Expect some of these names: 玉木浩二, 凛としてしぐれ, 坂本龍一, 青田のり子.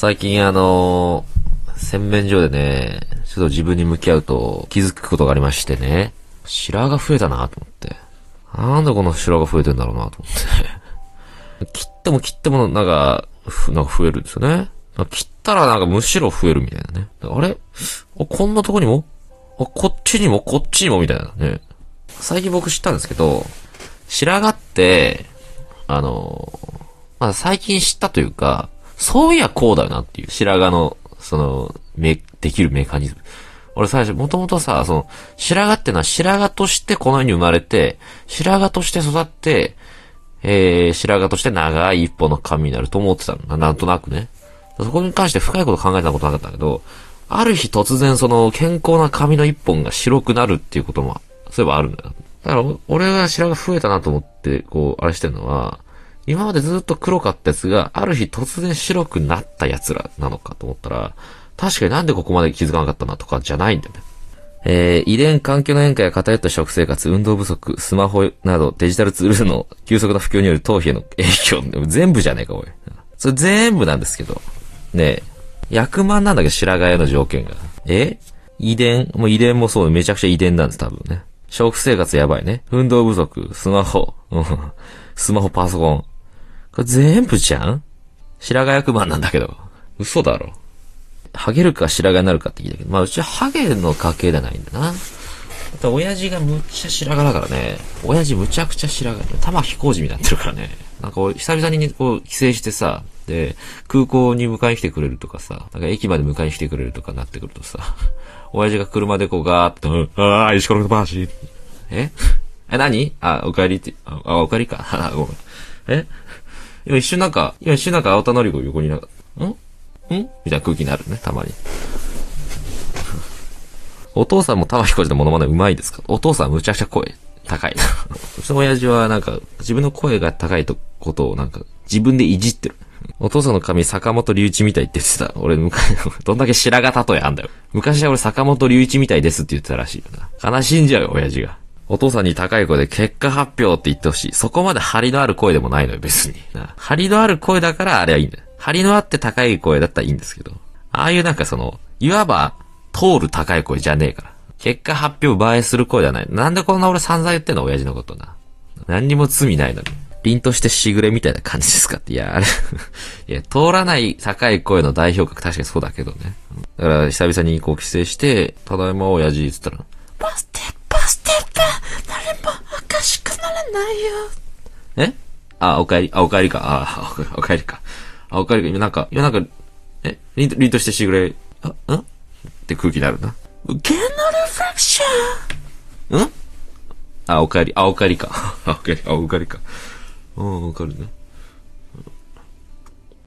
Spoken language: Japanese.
最近洗面所でね、ちょっと自分に向き合うと気づくことがありましてね、白髪が増えたなと思って。なんでこの白髪増えてんだろうなと思って。切っても切ってもなんか増えるんですよね。切ったらなんかむしろ増えるみたいなね。あれ？こんなとこにも？こっちにもこっちにもみたいなね。最近僕知ったんですけど、白髪って、最近知ったというか、そういやこうだよなっていう白髪の、できるメカニズム。俺最初、もともとさ、白髪ってのは白髪としてこの世に生まれて、白髪として育って、白髪として長い一本の髪になると思ってたの。なんとなくね。そこに関して深いこと考えたことなかったんだけど、ある日突然健康な髪の一本が白くなるっていうことも、そういえばあるんだよ。だから、俺が白髪増えたなと思って、あれしてるのは、今までずっと黒かったやつが、ある日突然白くなったやつらなのかと思ったら、確かになんでここまで気づかなかったなとかじゃないんだよね。遺伝、環境の変化や偏った食生活、運動不足、スマホなどデジタルツールの急速な普及による頭皮への影響、全部じゃねえか、おい。それ全部なんですけど。ねえ、役満なんだけど白髪への条件が。遺伝もそう、めちゃくちゃ遺伝なんです、多分ね。食生活やばいね。運動不足、スマホ、パソコン。これ全部じゃん？白髪役満なんだけど。嘘だろ。ハゲるか白髪になるかって聞いたけど、うちはハゲの家系ではないんだな。あと、親父がむっちゃ白髪だからね。親父むちゃくちゃ白髪。玉木浩二みたいになってるからね。なんか、久々に帰省してさ、で、空港に迎えに来てくれるとかさ、なんか駅まで迎えに来てくれるとかなってくるとさ、親父が車でガーッと、石ころのバーシー。え何？お帰りって、お帰りか。ごめん。今一瞬なんか青田のり子横になんか、んみたいな空気になるね、たまに。お父さんも玉木浩二のモノマネうまいですか？お父さんむちゃくちゃ声高いな。うちの親父はなんか、自分の声が高いことをなんか、自分でいじってる。お父さんの髪坂本龍一みたいって言ってた。俺昔、どんだけ白髪例えあんだよ。昔は俺坂本龍一みたいですって言ってたらしいよな。悲しんじゃうよ、親父が。お父さんに高い声で結果発表って言ってほしい。そこまで張りのある声でもないのよ、別に。張りのある声だからあれはいいんだよ。張りのあって高い声だったらいいんですけど。ああいうなんかいわば通る高い声じゃねえから。結果発表映えする声じゃない。なんでこんな俺散々言ってんの、親父のことな。何にも罪ないのに。凛としてしぐれみたいな感じですかって。いや、あれ。いや、通らない高い声の代表格確かにそうだけどね。だから、久々に帰省して、ただいま親父言ってたら、バステップ誰もおかしくならないよ。お帰りか。なんか、凛としてしぐれ、って空気になるな。ゲノリフラクションお帰りか。お帰りか。うん、わかるね。